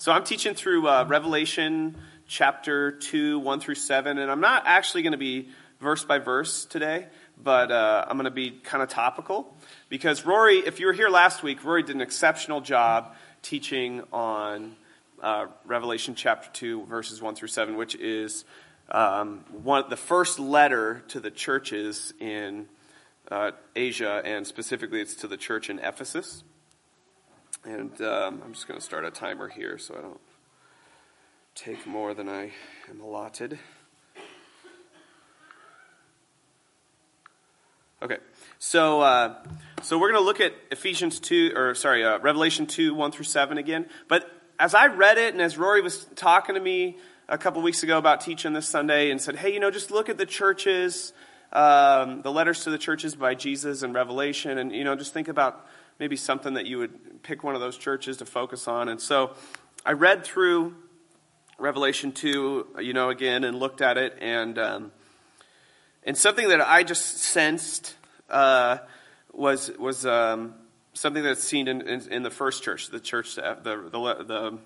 So I'm teaching through Revelation chapter 2, 1 through 7, and I'm not actually going to be verse by verse today, but I'm going to be kind of topical, because Rory, if you were here last week, Rory did an exceptional job teaching on Revelation chapter 2, verses 1 through 7, which is the first letter to the churches in Asia, and specifically it's to the church in Ephesus. And I'm just going to start a timer here so I don't take more than I am allotted. Okay, so we're going to look at Revelation 2, 1 through 7 again. But as I read it and as Rory was talking to me a couple weeks ago about teaching this Sunday and said, hey, just look at the churches, the letters to the churches by Jesus in Revelation, and, just think about maybe something that you would pick one of those churches to focus on. And so I read through Revelation 2, again, and looked at it, and something that I just sensed was something that's seen in the first church, the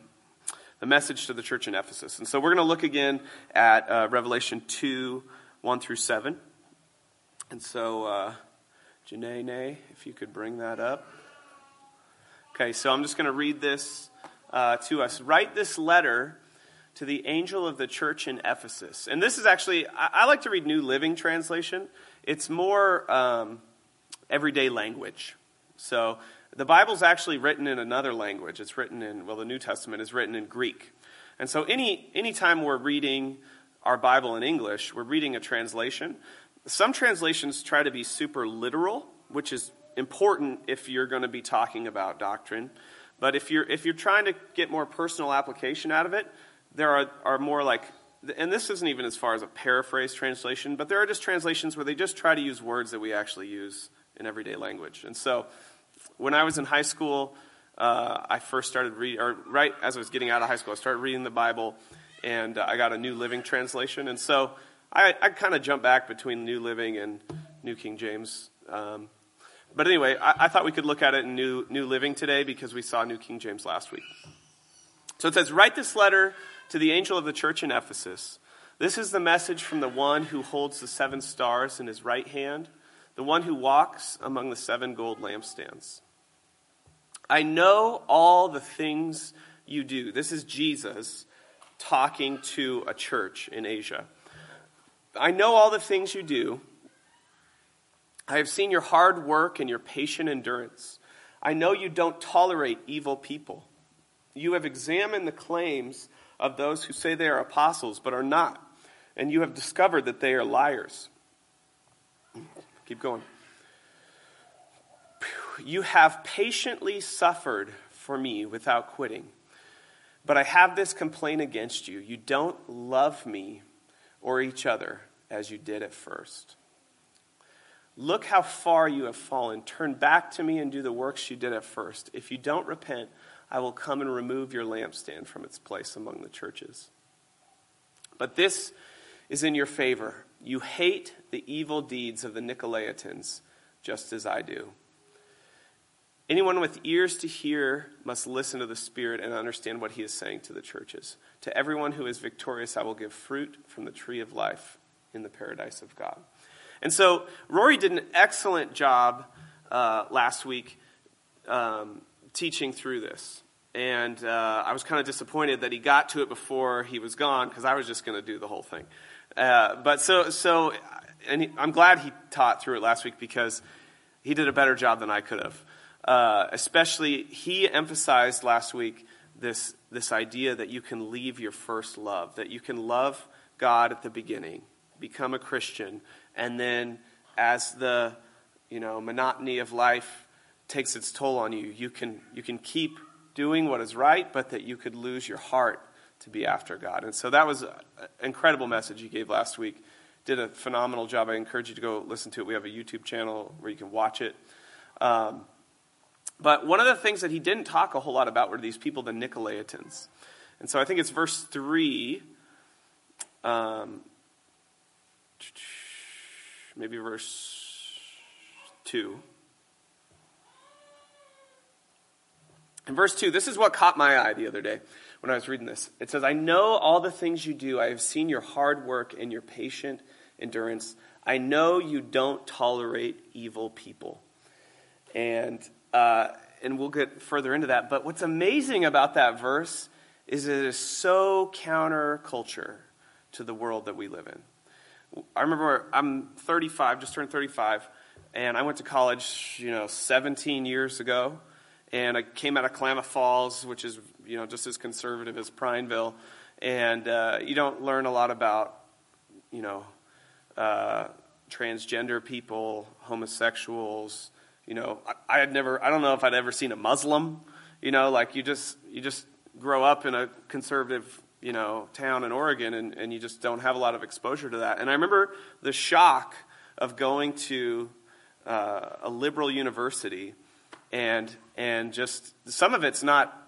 message to the church in Ephesus. And so we're going to look again at Revelation 2, 1 through 7. And so, Janae, if you could bring that up. Okay, so I'm just going to read this to us. Write this letter to the angel of the church in Ephesus. And this is actually, I like to read New Living Translation. It's more everyday language. So the Bible's actually written in another language. It's written in, the New Testament is written in Greek. And so any time we're reading our Bible in English, we're reading a translation. Some translations try to be super literal, which is important if you're going to be talking about doctrine. But if you're trying to get more personal application out of it, there are more like, and this isn't even as far as a paraphrase translation, but there are just translations where they just try to use words that we actually use in everyday language. And so when I was in high school, I first started reading, or right as I was getting out of high school, I started reading the Bible, and I got a New Living Translation. And so I kind of jumped back between New Living and New King James. But anyway, I thought we could look at it in New Living today because we saw New King James last week. So it says, write this letter to the angel of the church in Ephesus. This is the message from the one who holds the seven stars in his right hand, the one who walks among the seven gold lampstands. I know all the things you do. This is Jesus talking to a church in Asia. I know all the things you do. I have seen your hard work and your patient endurance. I know you don't tolerate evil people. You have examined the claims of those who say they are apostles but are not, and you have discovered that they are liars. Keep going. You have patiently suffered for me without quitting, but I have this complaint against you. You don't love me or each other as you did at first. Look how far you have fallen. Turn back to me and do the works you did at first. If you don't repent, I will come and remove your lampstand from its place among the churches. But this is in your favor. You hate the evil deeds of the Nicolaitans, just as I do. Anyone with ears to hear must listen to the Spirit and understand what he is saying to the churches. To everyone who is victorious, I will give fruit from the tree of life in the paradise of God. And so Rory did an excellent job last week teaching through this. And I was kind of disappointed that he got to it before he was gone, because I was just going to do the whole thing. But I'm glad he taught through it last week, because he did a better job than I could have. Especially, he emphasized last week this idea that you can leave your first love, that you can love God at the beginning, become a Christian, and then as the monotony of life takes its toll on you, you can keep doing what is right, but that you could lose your heart to be after God. And so that was an incredible message you gave last week. Did a phenomenal job. I encourage you to go listen to it. We have a YouTube channel where you can watch it. But one of the things that he didn't talk a whole lot about were these people, the Nicolaitans. And so I think it's verse 3, maybe verse 2. In verse 2, this is what caught my eye the other day when I was reading this. It says, I know all the things you do. I have seen your hard work and your patient endurance. I know you don't tolerate evil people. And we'll get further into that. But what's amazing about that verse is it is so counterculture to the world that we live in. I remember I'm 35, just turned 35, and I went to college, 17 years ago. And I came out of Klamath Falls, which is, just as conservative as Prineville. And you don't learn a lot about, transgender people, homosexuals. I had never, I don't know if I'd ever seen a Muslim. You just grow up in a conservative, town in Oregon, and you just don't have a lot of exposure to that. And I remember the shock of going to a liberal university. And just, some of it's not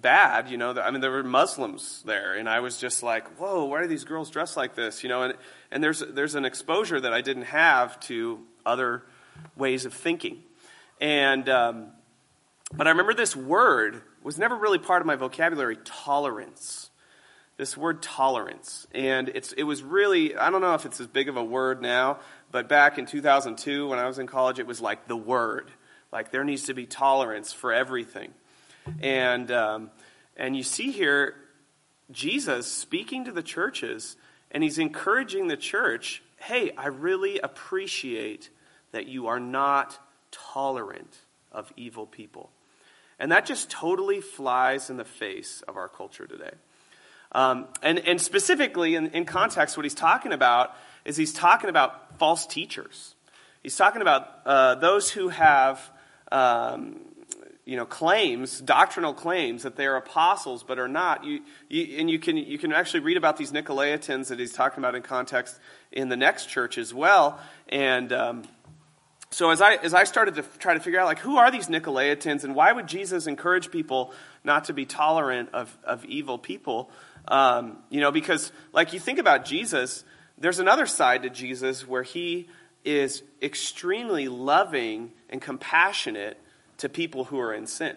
bad, I mean, there were Muslims there, and I was just like, whoa, why are these girls dressed like this, and there's an exposure that I didn't have to other ways of thinking, and, but I remember this word was never really part of my vocabulary, tolerance, this word tolerance, and it was really, I don't know if it's as big of a word now, but back in 2002, when I was in college, it was like the word. Like, there needs to be tolerance for everything. And you see here Jesus speaking to the churches, and he's encouraging the church, hey, I really appreciate that you are not tolerant of evil people. And that just totally flies in the face of our culture today. And specifically in context, what he's talking about is he's talking about false teachers. He's talking about those who have... claims, doctrinal claims that they are apostles but are not. You can actually read about these Nicolaitans that he's talking about in context in the next church as well. And so as I started to try to figure out, who are these Nicolaitans and why would Jesus encourage people not to be tolerant of evil people? Because you think about Jesus, there's another side to Jesus where he is extremely loving and compassionate to people who are in sin.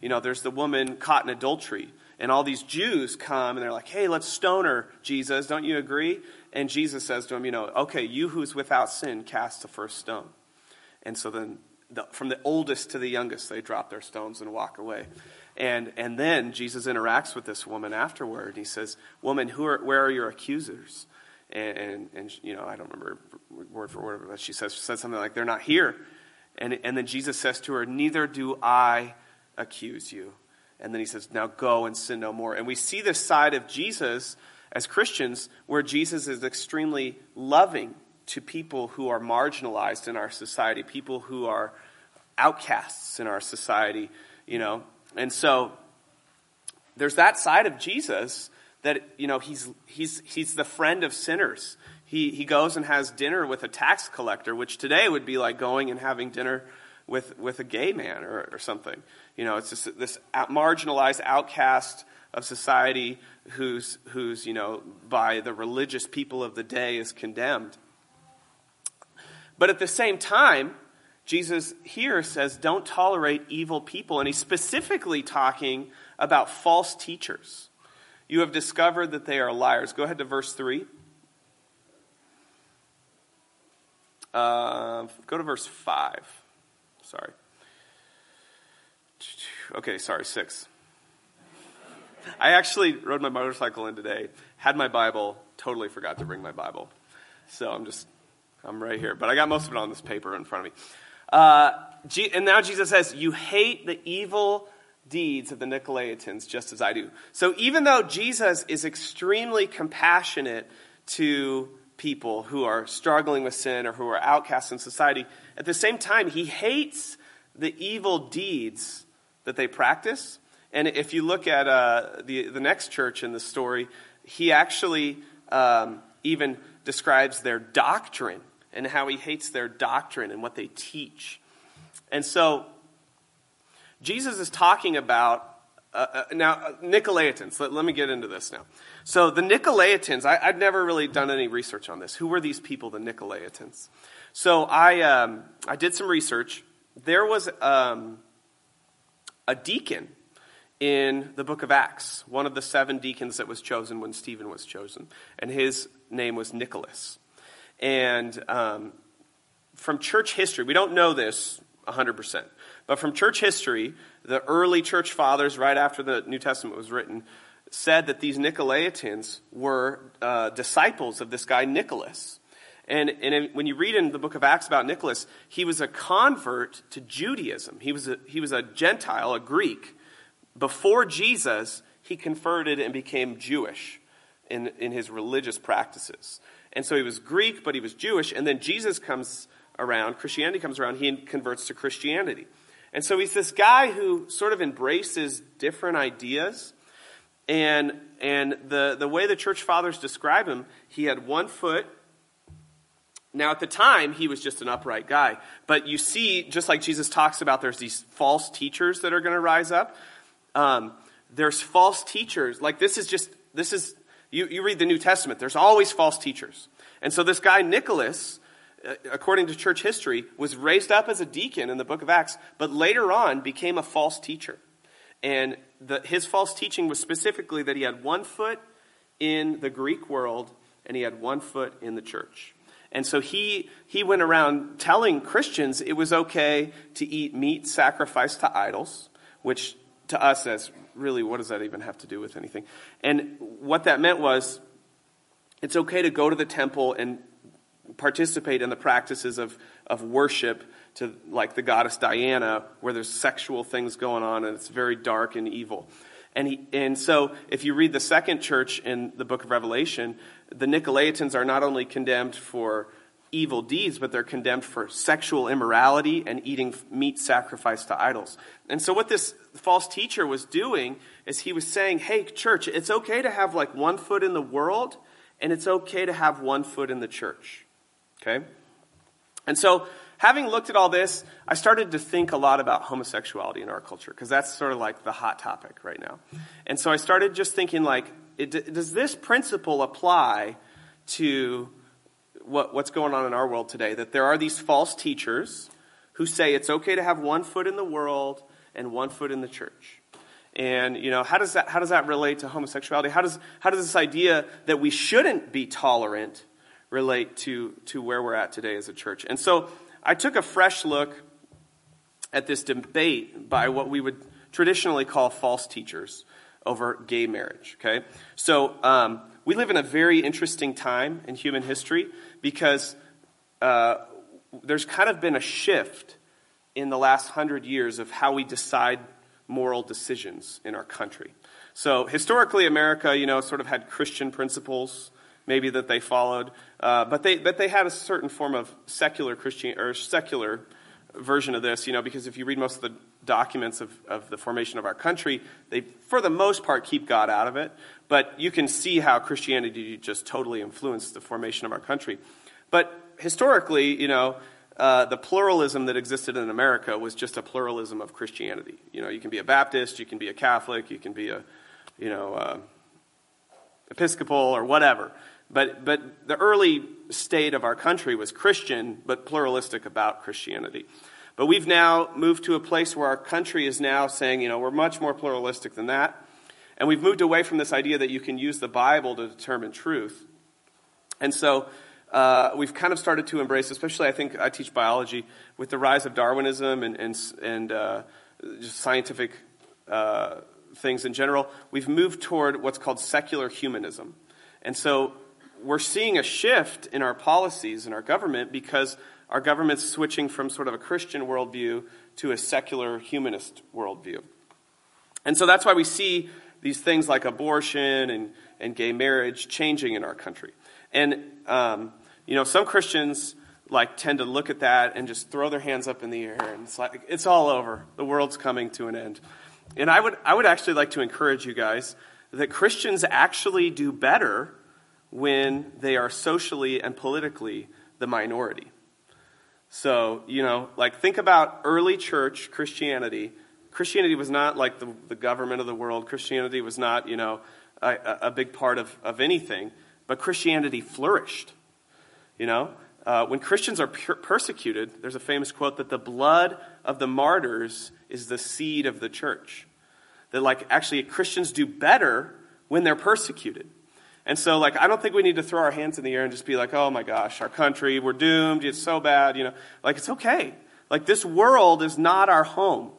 There's the woman caught in adultery, and all these Jews come, and they're like, hey, let's stone her, Jesus, don't you agree? And Jesus says to him, okay, you who's without sin, cast the first stone. And so then, from the oldest to the youngest, they drop their stones and walk away. And then Jesus interacts with this woman afterward, and he says, woman, where are your accusers? And I don't remember word for word, but she said something like, they're not here. And then Jesus says to her, neither do I accuse you. And then he says, now go and sin no more. And we see this side of Jesus as Christians where Jesus is extremely loving to people who are marginalized in our society, people who are outcasts in our society, And so there's that side of Jesus that, he's the friend of sinners. He goes and has dinner with a tax collector, which today would be like going and having dinner with a gay man or something. It's just this marginalized outcast of society who's by the religious people of the day is condemned. But at the same time, Jesus here says, don't tolerate evil people. And he's specifically talking about false teachers. You have discovered that they are liars. Go ahead to verse 3. Go to verse 5. Sorry. Okay, sorry, 6. I actually rode my motorcycle in today, had my Bible, totally forgot to bring my Bible. So I'm right here. But I got most of it on this paper in front of me. And now Jesus says, you hate the evil deeds of the Nicolaitans just as I do. So even though Jesus is extremely compassionate to people who are struggling with sin or who are outcasts in society, at the same time, he hates the evil deeds that they practice. And if you look at the next church in the story, he actually even describes their doctrine and how he hates their doctrine and what they teach. And so Jesus is talking about Nicolaitans. Let me get into this now. So the Nicolaitans, I've never really done any research on this. Who were these people, the Nicolaitans? So I did some research. There was a deacon in the book of Acts, one of the 7 deacons that was chosen when Stephen was chosen, and his name was Nicholas. And from church history, we don't know this 100%, but from church history, the early church fathers, right after the New Testament was written, said that these Nicolaitans were disciples of this guy Nicholas. And when you read in the book of Acts about Nicholas, he was a convert to Judaism. He was a Gentile, a Greek. Before Jesus, he converted and became Jewish in his religious practices. And so he was Greek, but he was Jewish. And then Jesus comes around, Christianity comes around, he converts to Christianity. And so he's this guy who sort of embraces different ideas. And the way the church fathers describe him, he had one foot. Now, at the time, he was just an upright guy. But you see, just like Jesus talks about, there's these false teachers that are going to rise up. There's false teachers. Like, this is you read the New Testament, there's always false teachers. And so this guy, Nicholas, according to church history, was raised up as a deacon in the book of Acts, but later on became a false teacher. And his false teaching was specifically that he had one foot in the Greek world and he had one foot in the church. And so he went around telling Christians it was okay to eat meat sacrificed to idols, which to us that's really, what does that even have to do with anything? And what that meant was it's okay to go to the temple and participate in the practices of worship to like the goddess Diana, where there's sexual things going on and it's very dark and evil. And so if you read the second church in the book of Revelation, the Nicolaitans are not only condemned for evil deeds, but they're condemned for sexual immorality and eating meat sacrificed to idols. And so what this false teacher was doing is he was saying, hey, church, it's okay to have like one foot in the world and it's okay to have one foot in the church. Okay? And so having looked at all this, I started to think a lot about homosexuality in our culture, because that's sort of like the hot topic right now. And so I started just thinking, like, does this principle apply to what's going on in our world today? That there are these false teachers who say it's okay to have one foot in the world and one foot in the church. And, you know, how does that relate to homosexuality? How does this idea that we shouldn't be tolerant relate to where we're at today as a church? And so I took a fresh look at this debate by what we would traditionally call false teachers over gay marriage, okay? So we live in a very interesting time in human history, because there's kind of been a shift in the last 100 years of how we decide moral decisions in our country. So historically, America, you know, sort of had Christian principles, maybe that they followed, but they had a certain form of secular Christian or secular version of this, you know, because if you read most of the documents of the formation of our country, they for the most part keep God out of it. But you can see how Christianity just totally influenced the formation of our country. But historically, you know, the pluralism that existed in America was just a pluralism of Christianity. You know, you can be a Baptist, you can be a Catholic, you can be a, you know, Episcopal or whatever. But the early state of our country was Christian, but pluralistic about Christianity. But we've now moved to a place where our country is now saying, you know, we're much more pluralistic than that. And we've moved away from this idea that you can use the Bible to determine truth. And so we've kind of started to embrace, especially I think I teach biology, with the rise of Darwinism and just scientific things in general, we've moved toward what's called secular humanism. And so we're seeing a shift in our policies in our government, because our government's switching from sort of a Christian worldview to a secular humanist worldview. And so that's why we see these things like abortion and gay marriage changing in our country. And, you know, some Christians like tend to look at that and just throw their hands up in the air, and it's like, it's all over. The world's coming to an end. And I would actually like to encourage you guys that Christians actually do better when they are socially and politically the minority. So, you know, like think about early church Christianity. Christianity was not like the government of the world. Christianity was not, you know, a big part of anything. But Christianity flourished, you know. When Christians are persecuted, there's a famous quote that the blood of the martyrs is the seed of the church. That, like, actually Christians do better when they're persecuted. And so, like, I don't think we need to throw our hands in the air and just be like, oh my gosh, our country, we're doomed, it's so bad, you know. Like, it's okay. Like, this world is not our home.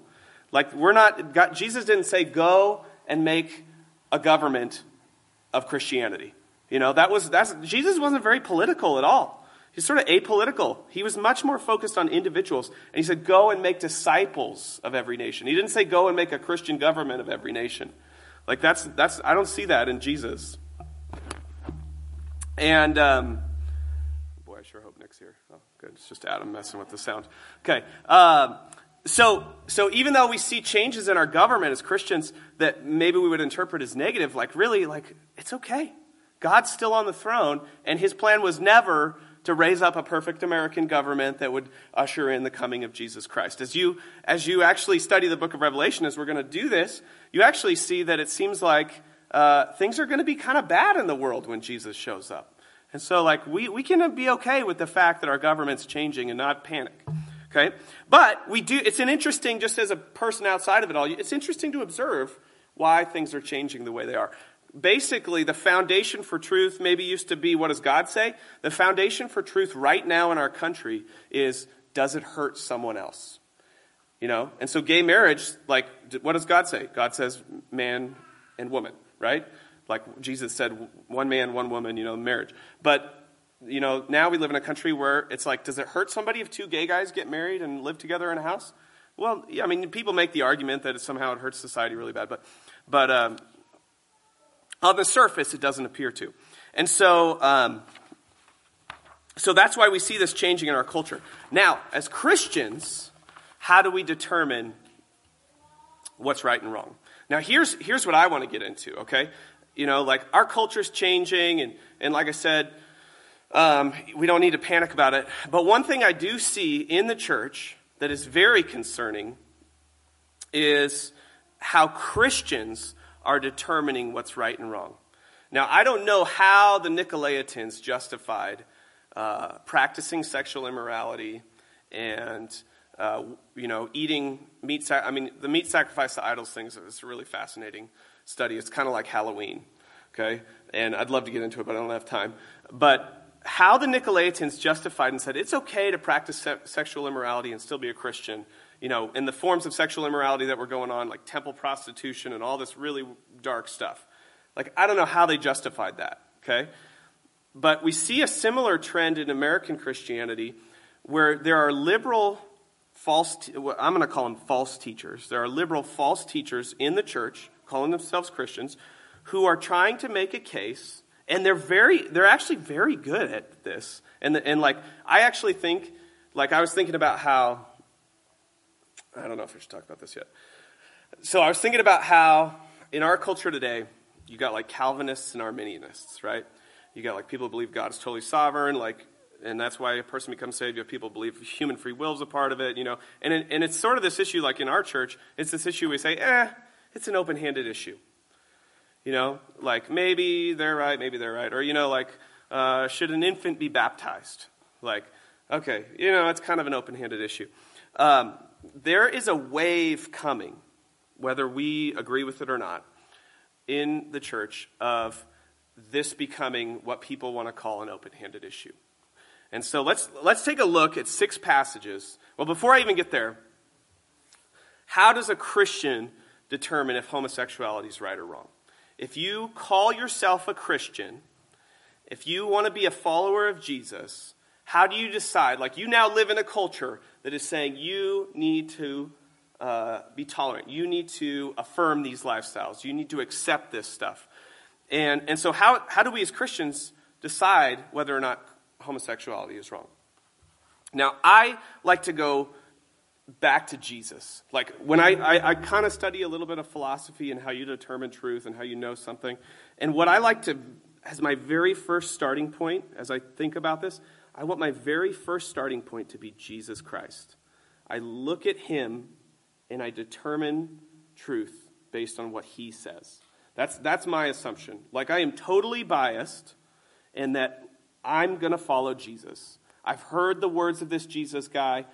Like, we're not, God, Jesus didn't say go and make a government of Christianity. You know, Jesus wasn't very political at all. He's sort of apolitical. He was much more focused on individuals. And he said, go and make disciples of every nation. He didn't say, go and make a Christian government of every nation. Like, that's I don't see that in Jesus. And, boy, I sure hope Nick's here. Oh, good. It's just Adam messing with the sound. Okay. So even though we see changes in our government as Christians that maybe we would interpret as negative, like, really, like, it's okay. God's still on the throne, and his plan was never to raise up a perfect American government that would usher in the coming of Jesus Christ. As you actually study the book of Revelation, as we're going to do this, you actually see that it seems like things are going to be kind of bad in the world when Jesus shows up. And so, like, we can be okay with the fact that our government's changing and not panic, okay? But we do. It's an interesting, just as a person outside of it all, it's interesting to observe why things are changing the way they are. Basically, the foundation for truth maybe used to be, what does God say? The foundation for truth right now in our country is, does it hurt someone else? You know? And so gay marriage, like, what does God say? God says man and woman, right? Like Jesus said, one man, one woman, you know, marriage. But, you know, now we live in a country where it's like, does it hurt somebody if two gay guys get married and live together in a house? Well, yeah, I mean, people make the argument that somehow it hurts society really bad, but on the surface, it doesn't appear to. And so so that's why we see this changing in our culture. Now, as Christians, how do we determine what's right and wrong? Now, here's what I want to get into, okay? You know, like, our culture's changing, and like I said, we don't need to panic about it. But one thing I do see in the church that is very concerning is how Christians are determining what's right and wrong. Now, I don't know how the Nicolaitans justified practicing sexual immorality and, you know, eating meat. I mean, the meat sacrifice to idols things is a really fascinating study. It's kind of like Halloween, okay? And I'd love to get into it, but I don't have time. But how the Nicolaitans justified and said, it's okay to practice sexual immorality and still be a Christian, you know, in the forms of sexual immorality that were going on, like temple prostitution and all this really dark stuff. Like, I don't know how they justified that, okay? But we see a similar trend in American Christianity where there are liberal I'm going to call them false teachers. There are liberal false teachers in the church, calling themselves Christians, who are trying to make a case, and they're actually very good at this. And like, I actually think, like, I was thinking about how, I don't know if I should talk about this yet. So I was thinking about how in our culture today, you got like Calvinists and Arminianists, right? You got like people who believe God is totally sovereign, like, and that's why a person becomes saved. You have people who believe human free will is a part of it, you know. And it's sort of this issue, like in our church, it's this issue we say, it's an open-handed issue. You know, like maybe they're right. Or, you know, like, should an infant be baptized? Like, okay, you know, it's kind of an open-handed issue. There is a wave coming, whether we agree with it or not, in the church of this becoming what people want to call an open-handed issue. And so let's take a look at 6 passages. Well, before I even get there, how does a Christian determine if homosexuality is right or wrong? If you call yourself a Christian, if you want to be a follower of Jesus, how do you decide? Like, you now live in a culture that is saying you need to be tolerant. You need to affirm these lifestyles. You need to accept this stuff. And so how do we as Christians decide whether or not homosexuality is wrong? Now, I like to go back to Jesus. Like, when I kind of study a little bit of philosophy and how you determine truth and how you know something. And what I like to, as my very first starting point, as I think about this, I want my very first starting point to be Jesus Christ. I look at him and I determine truth based on what he says. That's my assumption. Like, I am totally biased in that I'm going to follow Jesus. I've heard the words of this Jesus guy.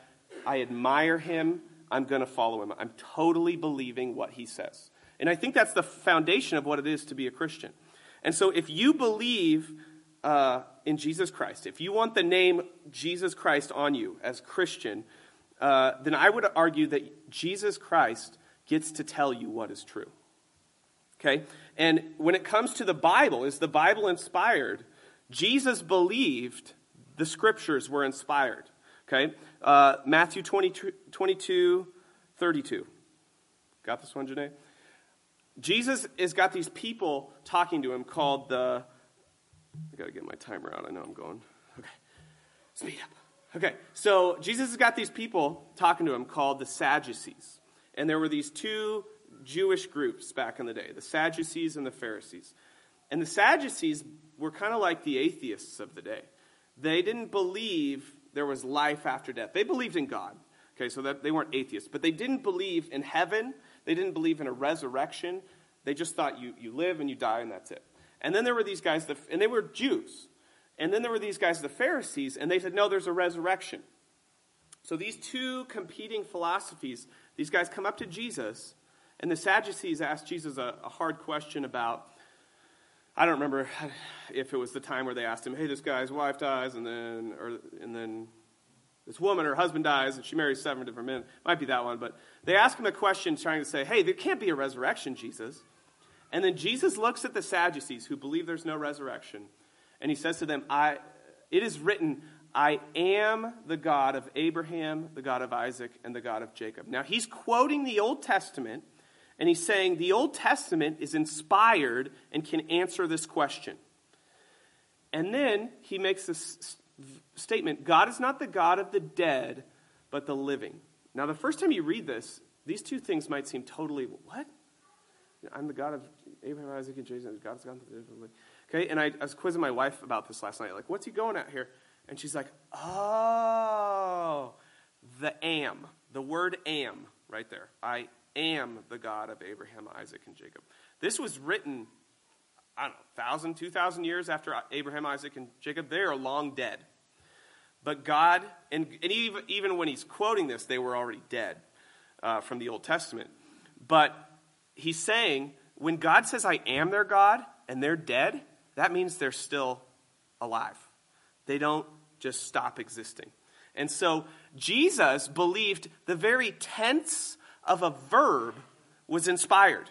I admire him. I'm going to follow him. I'm totally believing what he says. And I think that's the foundation of what it is to be a Christian. And so if you believe in Jesus Christ, if you want the name Jesus Christ on you as Christian, then I would argue that Jesus Christ gets to tell you what is true. Okay? And when it comes to the Bible, is the Bible inspired? Jesus believed the scriptures were inspired. Okay? Matthew 22, 32. Got this one, Janae? Jesus has got these people talking to him called the... I got to get my timer out. I know I'm going. Okay. Speed up. Okay. So Jesus has got these people talking to him called the Sadducees. And there were these two Jewish groups back in the day, the Sadducees and the Pharisees. And the Sadducees were kind of like the atheists of the day. They didn't believe there was life after death. They believed in God. Okay, so that they weren't atheists. But they didn't believe in heaven. They didn't believe in a resurrection. They just thought you live and you die and that's it. And then there were these guys, and they were Jews. And then there were these guys, the Pharisees, and they said, no, there's a resurrection. So these two competing philosophies, these guys come up to Jesus, and the Sadducees asked Jesus a hard question about, I don't remember if it was the time where they asked him, hey, this guy's wife dies, and then this woman, her husband dies, and she marries 7 different men. Might be that one, but they ask him a question trying to say, hey, there can't be a resurrection, Jesus. And then Jesus looks at the Sadducees who believe there's no resurrection, and he says to them, it is written, I am the God of Abraham, the God of Isaac, and the God of Jacob. Now, he's quoting the Old Testament, and he's saying the Old Testament is inspired and can answer this question. And then he makes this statement, God is not the God of the dead, but the living. Now, the first time you read this, these two things might seem totally, what? I'm the God of Abraham, Isaac, and Jacob. God's God. Okay, and I was quizzing my wife about this last night. Like, what's he going at here? And she's like, oh, the word am, right there. I am the God of Abraham, Isaac, and Jacob. This was written, I don't know, 1,000, 2,000 years after Abraham, Isaac, and Jacob. They are long dead. But God, and even when he's quoting this, they were already dead from the Old Testament. But he's saying, when God says, I am their God, and they're dead, that means they're still alive. They don't just stop existing. And so Jesus believed the very tense of a verb was inspired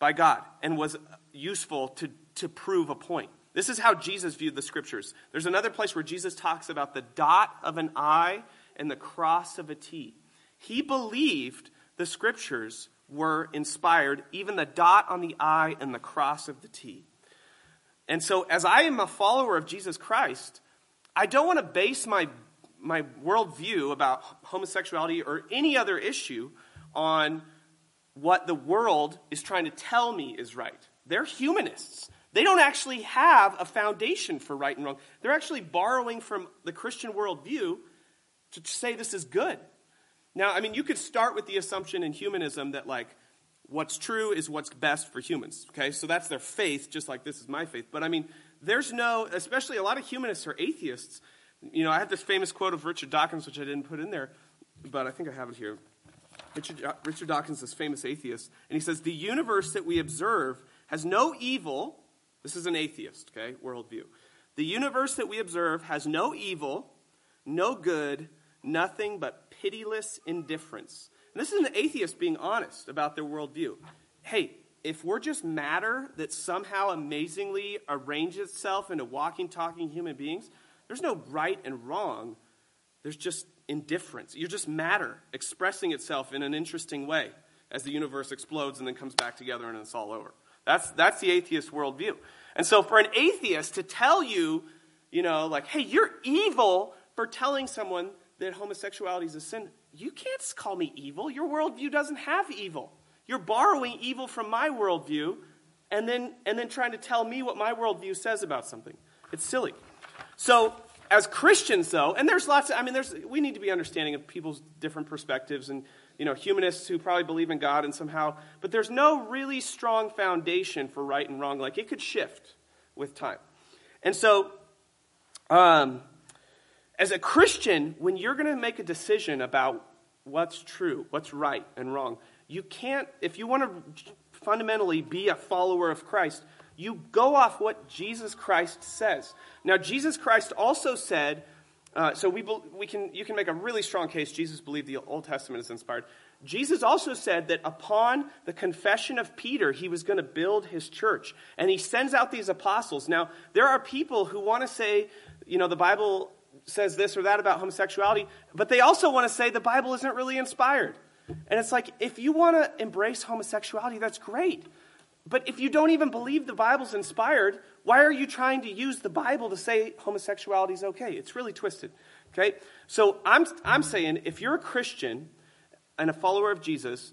by God and was useful to prove a point. This is how Jesus viewed the scriptures. There's another place where Jesus talks about the dot of an I and the cross of a T. He believed the scriptures were inspired, even the dot on the I and the cross of the T. And so as I am a follower of Jesus Christ, I don't want to base my worldview about homosexuality or any other issue on what the world is trying to tell me is right. They're humanists. They don't actually have a foundation for right and wrong. They're actually borrowing from the Christian worldview to say this is good. Now, I mean, you could start with the assumption in humanism that, like, what's true is what's best for humans, okay? So that's their faith, just like this is my faith. But, I mean, there's no, especially a lot of humanists are atheists. You know, I have this famous quote of Richard Dawkins, which I didn't put in there, but I think I have it here. Richard Dawkins, this famous atheist, and he says, the universe that we observe has no evil. This is an atheist, okay, worldview. The universe that we observe has no evil, no good, nothing but pitiless indifference. And this is an atheist being honest about their worldview. Hey, if we're just matter that somehow amazingly arranges itself into walking, talking human beings, there's no right and wrong. There's just indifference. You're just matter expressing itself in an interesting way as the universe explodes and then comes back together and it's all over. That's the atheist worldview. And so for an atheist to tell you, you know, like, hey, you're evil for telling someone that homosexuality is a sin. You can't call me evil. Your worldview doesn't have evil. You're borrowing evil from my worldview and then trying to tell me what my worldview says about something. It's silly. So as Christians, though, and there's lots of, I mean, we need to be understanding of people's different perspectives and, you know, humanists who probably believe in God and somehow, but there's no really strong foundation for right and wrong. Like, it could shift with time. And so, As a Christian, when you're going to make a decision about what's true, what's right and wrong, you can't, if you want to fundamentally be a follower of Christ, you go off what Jesus Christ says. Now, Jesus Christ also said, you can make a really strong case Jesus believed the Old Testament is inspired. Jesus also said that upon the confession of Peter, he was going to build his church. And he sends out these apostles. Now, there are people who want to say, you know, the Bible says this or that about homosexuality, but they also want to say the Bible isn't really inspired. And it's like, if you want to embrace homosexuality, that's great. But if you don't even believe the Bible's inspired, why are you trying to use the Bible to say homosexuality is okay? It's really twisted, okay? So I'm saying if you're a Christian and a follower of Jesus,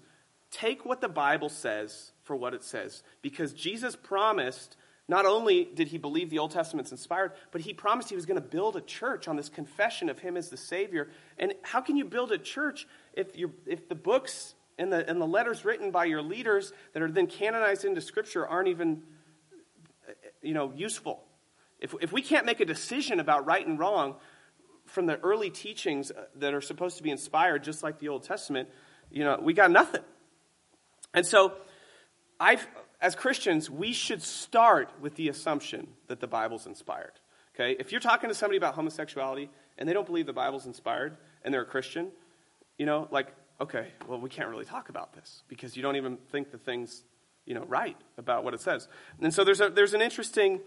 take what the Bible says for what it says. Because Jesus promised, not only did he believe the Old Testament's inspired, but he promised he was going to build a church on this confession of him as the Savior. And how can you build a church if the books and the letters written by your leaders that are then canonized into Scripture aren't even, useful? If we can't make a decision about right and wrong from the early teachings that are supposed to be inspired, just like the Old Testament, we got nothing. And so, as Christians, we should start with the assumption that the Bible's inspired, okay? If you're talking to somebody about homosexuality and they don't believe the Bible's inspired and they're a Christian, okay, well, we can't really talk about this because you don't even think the thing's, right about what it says. And so there's an interesting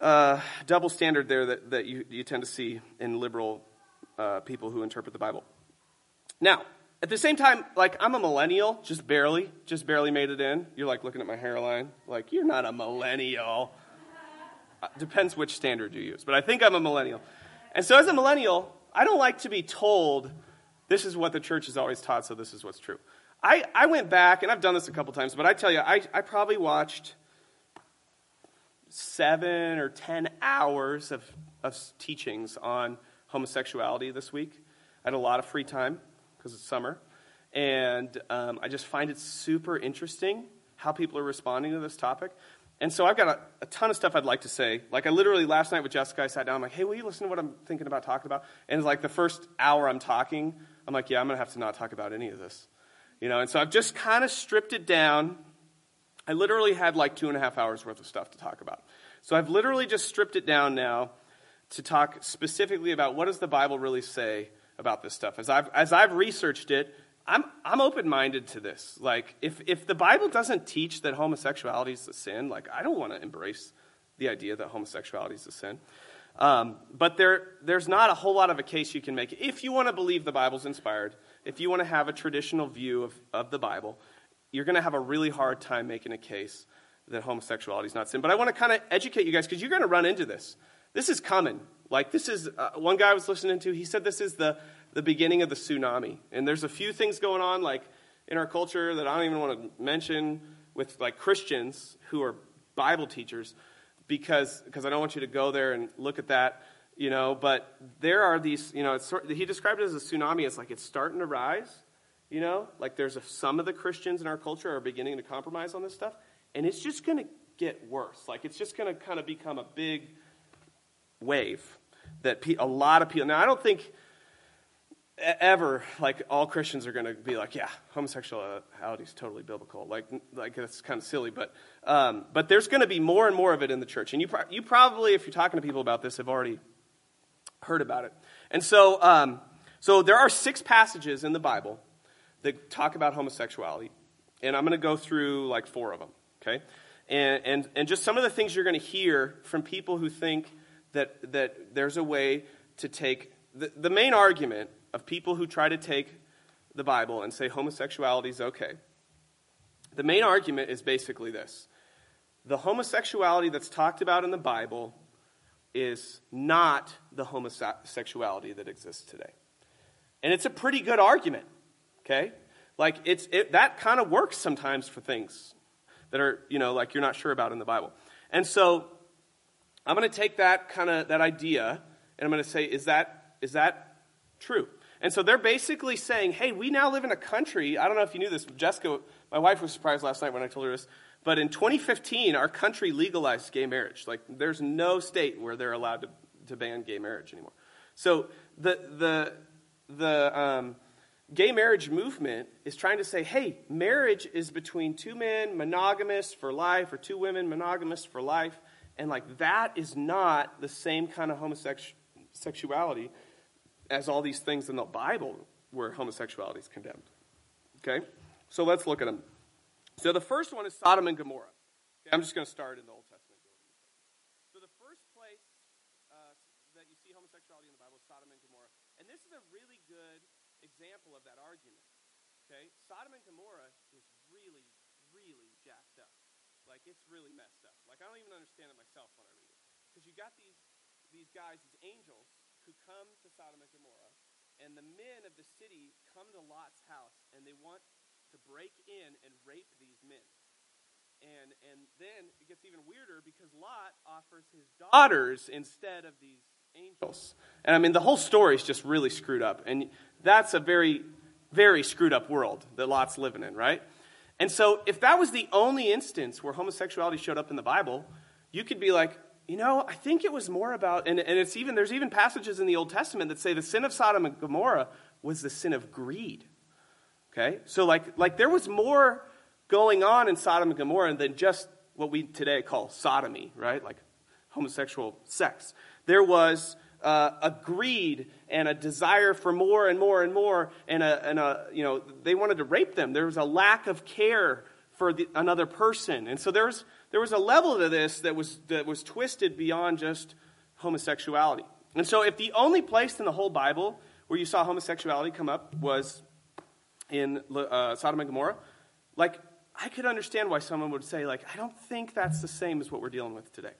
double standard there that you tend to see in liberal people who interpret the Bible. Now, at the same time, I'm a millennial, just barely made it in. You're looking at my hairline, you're not a millennial. Depends which standard you use, but I think I'm a millennial. And so as a millennial, I don't like to be told this is what the church has always taught, so this is what's true. I went back, and I've done this a couple times, but I tell you, I probably watched 7 or 10 hours of teachings on homosexuality this week. I had a lot of free time because it's summer, and I just find it super interesting how people are responding to this topic. And so I've got a ton of stuff I'd like to say. I literally last night with Jessica, I sat down, I'm like, hey, will you listen to what I'm thinking about talking about? And it's the first hour I'm talking, I'm like, yeah, I'm going to have to not talk about any of this. And so I've just kind of stripped it down. I literally had 2.5 hours worth of stuff to talk about. So I've literally just stripped it down now to talk specifically about what does the Bible really say about this stuff. As I've researched it, I'm open-minded to this. If the Bible doesn't teach that homosexuality is a sin, I don't want to embrace the idea that homosexuality is a sin. But there's not a whole lot of a case you can make. If you want to believe the Bible's inspired, if you want to have a traditional view of the Bible, you're going to have a really hard time making a case that homosexuality is not sin. But I want to kind of educate you guys because you're going to run into this. This is common. This is, one guy I was listening to, he said this is the beginning of the tsunami. And there's a few things going on, in our culture that I don't even want to mention with, Christians who are Bible teachers because I don't want you to go there and look at that, But there are these, he described it as a tsunami. It's it's starting to rise, some of the Christians in our culture are beginning to compromise on this stuff. And it's just going to get worse. It's just going to kind of become a big wave that a lot of people. Now, I don't think ever all Christians are going to be yeah, homosexuality is totally biblical. That's kind of silly, but there's going to be more and more of it in the church, and you probably, if you're talking to people about this, have already heard about it. And so, so there are 6 passages in the Bible that talk about homosexuality, and I'm going to go through 4 of them, okay? And just some of the things you're going to hear from people who think that there's a way to take the main argument of people who try to take the Bible and say homosexuality is okay. The main argument is basically this. The homosexuality that's talked about in the Bible is not the homosexuality that exists today. And it's a pretty good argument, okay? That kind of works sometimes for things that are, you're not sure about in the Bible. And so I'm going to take that idea, and I'm going to say, is that true? And so they're basically saying, hey, we now live in a country, I don't know if you knew this, Jessica, my wife was surprised last night when I told her this, but in 2015, our country legalized gay marriage. There's no state where they're allowed to ban gay marriage anymore. So the gay marriage movement is trying to say, hey, marriage is between two men, monogamous for life, or two women, monogamous for life. And like that is not the same kind of homosexuality as all these things in the Bible where homosexuality is condemned. Okay? So let's look at them. So the first one is Sodom and Gomorrah. Okay, I'm just going to start in the Old Testament. Example of that argument, okay? Sodom and Gomorrah is really, really jacked up. Like, it's really messed up. Like, I don't even understand it myself when I read it. Because you got these guys, these angels, who come to Sodom and Gomorrah, and the men of the city come to Lot's house, and they want to break in and rape these men. And then it gets even weirder because Lot offers his daughters instead of these angels. And I mean, the whole story is just really screwed up. And that's a very, very screwed up world that Lot's living in, right? And so if that was the only instance where homosexuality showed up in the Bible, you could be like, you know, I think it was more about, and it's even, there's even passages in the Old Testament that say the sin of Sodom and Gomorrah was the sin of greed. Okay? So like there was more going on in Sodom and Gomorrah than just what we today call sodomy, right? Like homosexual sex. There was a greed and a desire for more and more and more, and a you know, they wanted to rape them. There was a lack of care for another person, and so there was a level to this that was twisted beyond just homosexuality. And so, if the only place in the whole Bible where you saw homosexuality come up was in Sodom and Gomorrah, like I could understand why someone would say, like, I don't think that's the same as what we're dealing with today.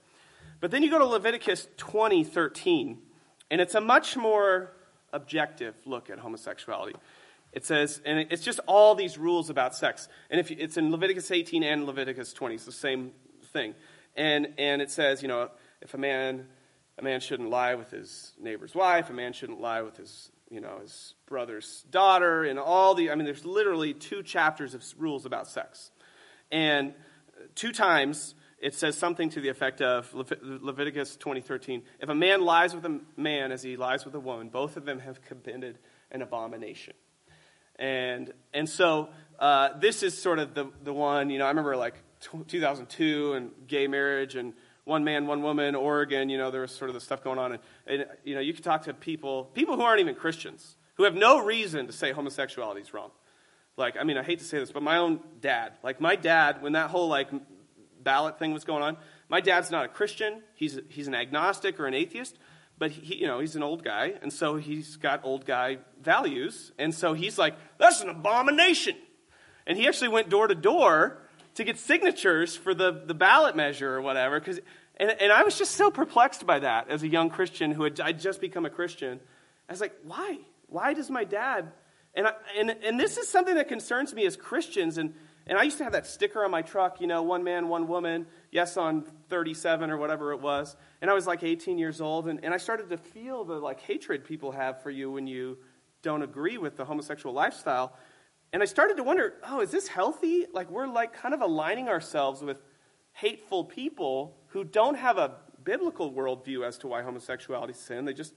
But then you go to Leviticus 20:13, and it's a much more objective look at homosexuality. It says, and it's just all these rules about sex. And if it's in Leviticus 18 and Leviticus 20, it's the same thing. And it says, you know, if a man shouldn't lie with his neighbor's wife, a man shouldn't lie with his, you know, his brother's daughter, and all the, I mean, there's literally 2 chapters of rules about sex. And 2 times it says something to the effect of Leviticus 20:13. If a man lies with a man as he lies with a woman, both of them have committed an abomination. And so this is sort of the one, you know, I remember like 2002 and gay marriage and one man, one woman, Oregon, you know, there was sort of the stuff going on. And you know, you can talk to people who aren't even Christians, who have no reason to say homosexuality is wrong. Like, I mean, I hate to say this, but my own dad, like my dad, when that whole like ballot thing was going on. My dad's not a Christian. He's an agnostic or an atheist, but he, you know, he's an old guy, and so he's got old guy values, and so he's like, that's an abomination. And he actually went door to door to get signatures for the ballot measure or whatever. And I was just so perplexed by that as a young Christian who I'd just become a Christian. I was like, why? Why does my dad? And this is something that concerns me as Christians. And I used to have that sticker on my truck, you know, one man, one woman, yes on 37 or whatever it was. And I was like 18 years old, and I started to feel the like hatred people have for you when you don't agree with the homosexual lifestyle. And I started to wonder, oh, is this healthy? Like we're like kind of aligning ourselves with hateful people who don't have a biblical worldview as to why homosexuality is sin. They just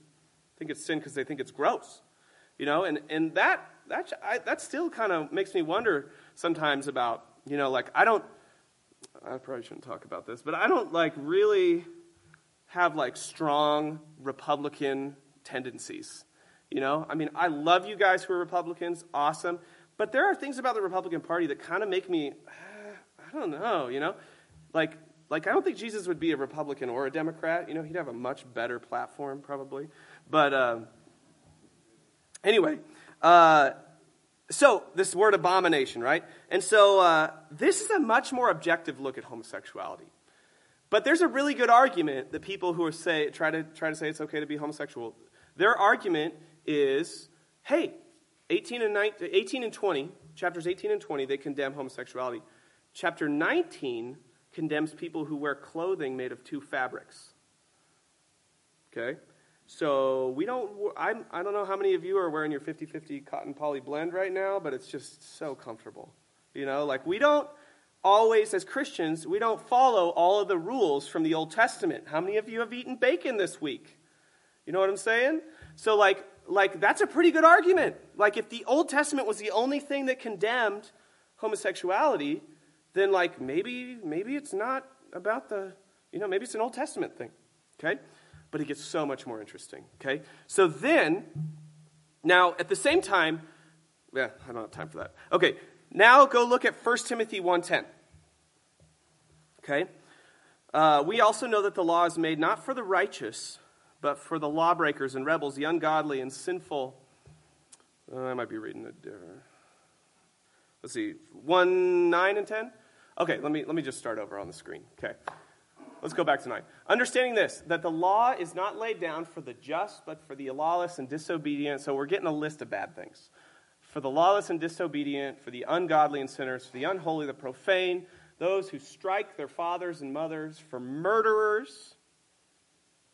think it's sin because they think it's gross, you know, and that still kind of makes me wonder sometimes about, you know, like I probably shouldn't talk about this, but I don't like really have like strong Republican tendencies, you know? I mean, I love you guys who are Republicans, awesome, but there are things about the Republican Party that kind of make me, I don't know, you know? Like I don't think Jesus would be a Republican or a Democrat, you know? He'd have a much better platform probably, but anyway. So this word abomination, right? And so this is a much more objective look at homosexuality. But there's a really good argument that people who are try to say it's okay to be homosexual, their argument is, hey, 18 and 20, chapters 18 and 20, they condemn homosexuality. Chapter 19 condemns people who wear clothing made of 2 fabrics. Okay? So we don't, I don't know how many of you are wearing your 50-50 cotton poly blend right now, but it's just so comfortable. You know, like we don't always, as Christians, we don't follow all of the rules from the Old Testament. How many of you have eaten bacon this week? You know what I'm saying? So like that's a pretty good argument. Like if the Old Testament was the only thing that condemned homosexuality, then like maybe it's not about the, maybe it's an Old Testament thing, okay? But it gets so much more interesting, okay? So then, now at the same time, yeah, I don't have time for that. Okay, now go look at 1 Timothy 1:10, okay? We also know that the law is made not for the righteous, but for the lawbreakers and rebels, the ungodly and sinful. I might be reading it. Let's see, 1, 9, and 10? Okay, let me just start over on the screen. Okay, let's go back to 9. Understanding this, that the law is not laid down for the just, but for the lawless and disobedient. So we're getting a list of bad things. For the lawless and disobedient, for the ungodly and sinners, for the unholy, the profane, those who strike their fathers and mothers, for murderers,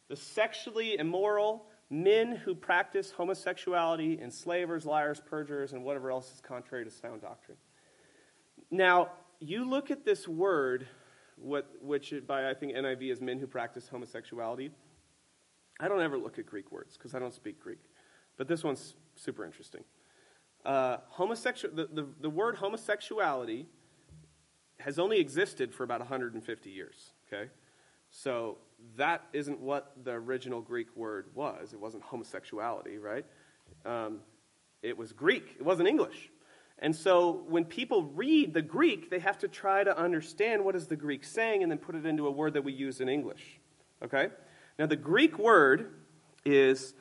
the sexually immoral, men who practice homosexuality, enslavers, liars, perjurers, and whatever else is contrary to sound doctrine. Now, you look at this word, which by I think NIV is men who practice homosexuality. I don't ever look at Greek words because I don't speak Greek. But this one's super interesting. The word homosexuality has only existed for about 150 years, okay? So that isn't what the original Greek word was. It wasn't homosexuality, right? It was Greek. It wasn't English. And so when people read the Greek, they have to try to understand what is the Greek saying and then put it into a word that we use in English, okay? Now, the Greek word is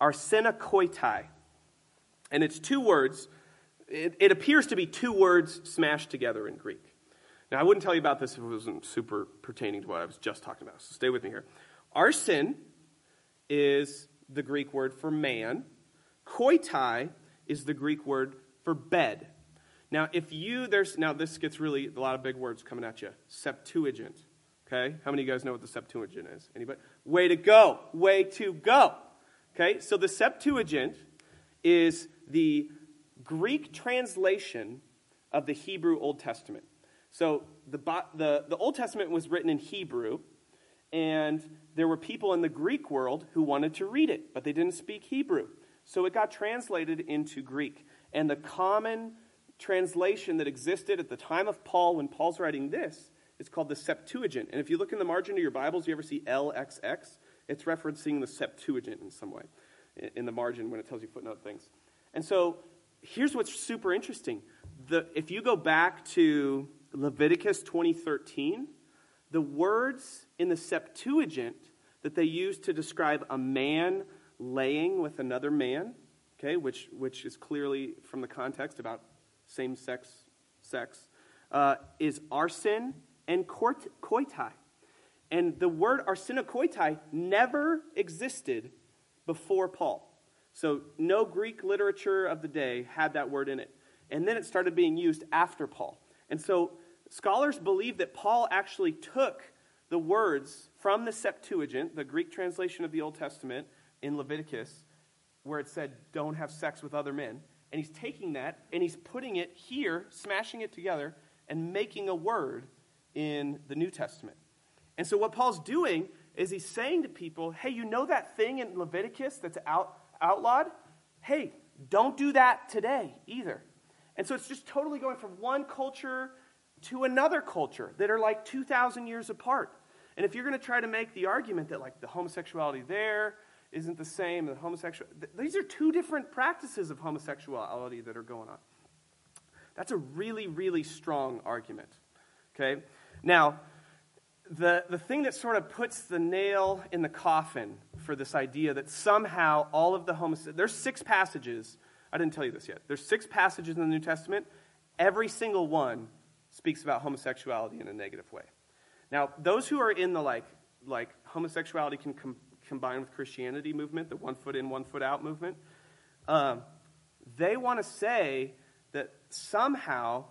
arsenokoitai, and it's two words. It appears to be two words smashed together in Greek. Now, I wouldn't tell you about this if it wasn't super pertaining to what I was just talking about, so stay with me here. Arsen is the Greek word for man. Koitai is the Greek word for bed. Now, this gets really, a lot of big words coming at you. Septuagint, okay? How many of you guys know what the Septuagint is? Anybody? Way to go, okay? So the Septuagint is the Greek translation of the Hebrew Old Testament. So the Old Testament was written in Hebrew, and there were people in the Greek world who wanted to read it, but they didn't speak Hebrew. So it got translated into Greek. And the common translation that existed at the time of Paul, when Paul's writing this, is called the Septuagint. And if you look in the margin of your Bibles, you ever see LXX? It's referencing the Septuagint in some way, in the margin when it tells you footnote things. And so here's what's super interesting. If you go back to Leviticus 20:13, the words in the Septuagint that they use to describe a man laying with another man, okay, which is clearly from the context about same-sex sex, is arsen and koitai. And the word arsenokoitai never existed before Paul. So no Greek literature of the day had that word in it. And then it started being used after Paul. And so scholars believe that Paul actually took the words from the Septuagint, the Greek translation of the Old Testament in Leviticus, where it said, don't have sex with other men. And he's taking that, and he's putting it here, smashing it together, and making a word in the New Testament. And so what Paul's doing is he's saying to people, hey, that thing in Leviticus that's outlawed? Hey, don't do that today either. And so it's just totally going from one culture to another culture that are like 2,000 years apart. And if you're going to try to make the argument that like the homosexuality there isn't the same, these are two different practices of homosexuality that are going on. That's a really, really strong argument, okay? Now, the thing that sort of puts the nail in the coffin for this idea that somehow all of the there's 6 passages. I didn't tell you this yet. There's 6 passages in the New Testament. Every single one speaks about homosexuality in a negative way. Now, those who are in the like homosexuality can combine with Christianity movement, the one foot in, one foot out movement, they want to say that somehow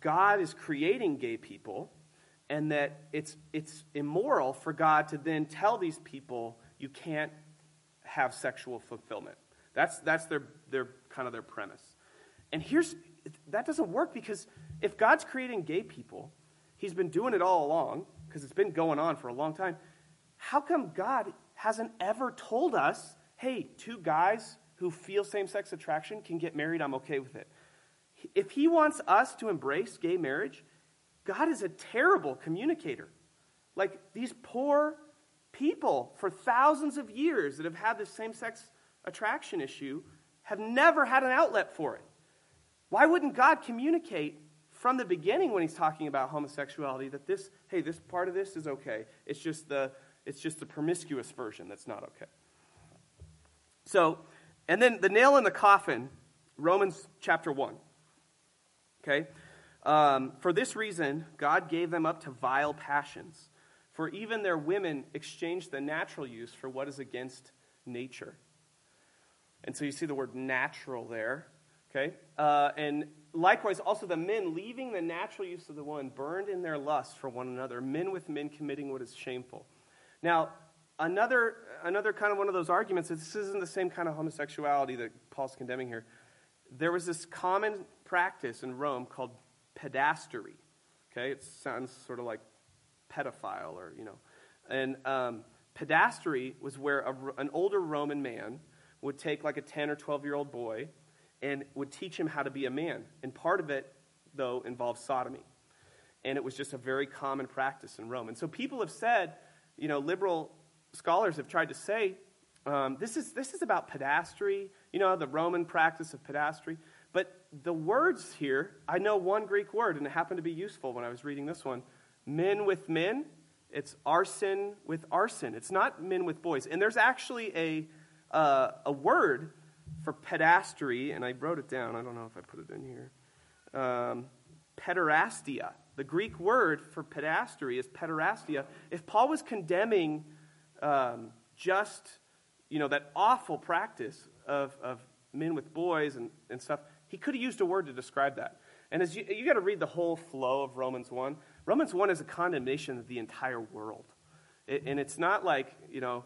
God is creating gay people and that it's immoral for God to then tell these people you can't have sexual fulfillment. That's their kind of their premise. And that doesn't work, because if God's creating gay people, he's been doing it all along because it's been going on for a long time. How come God hasn't ever told us hey, two guys who feel same-sex attraction can get married, I'm okay with it. If he wants us to embrace gay marriage, God is a terrible communicator. Like, these poor people for thousands of years that have had this same-sex attraction issue have never had an outlet for it. Why wouldn't God communicate from the beginning when he's talking about homosexuality that this, hey, this part of this is okay. It's just the promiscuous version that's not okay. So, and then the nail in the coffin, Romans chapter 1. Okay? For this reason, God gave them up to vile passions. For even their women exchanged the natural use for what is against nature. And so you see the word natural there. Okay? And likewise, also the men, leaving the natural use of the one, burned in their lust for one another, men with men committing what is shameful. Now, another kind of one of those arguments, this isn't the same kind of homosexuality that Paul's condemning here. There was this common practice in Rome called pedastery. Okay, it sounds sort of like pedophile or, you know. And pedastery was where an older Roman man would take like a 10 or 12-year-old boy and would teach him how to be a man. And part of it, though, involved sodomy. And it was just a very common practice in Rome. And so people have said, you know, liberal scholars have tried to say, this is about pedastery, you know, the Roman practice of pedastery. But the words here, I know one Greek word, and it happened to be useful when I was reading this one. Men with men, it's arson with arson. It's not men with boys. And there's actually a word for pedastery, and I wrote it down. I don't know if I put it in here. Pederastia. The Greek word for pedastery is pederastia. If Paul was condemning just, you know, that awful practice of men with boys and stuff, he could have used a word to describe that. And as you got to read the whole flow of Romans 1. Romans 1 is a condemnation of the entire world. And it's not like, you know,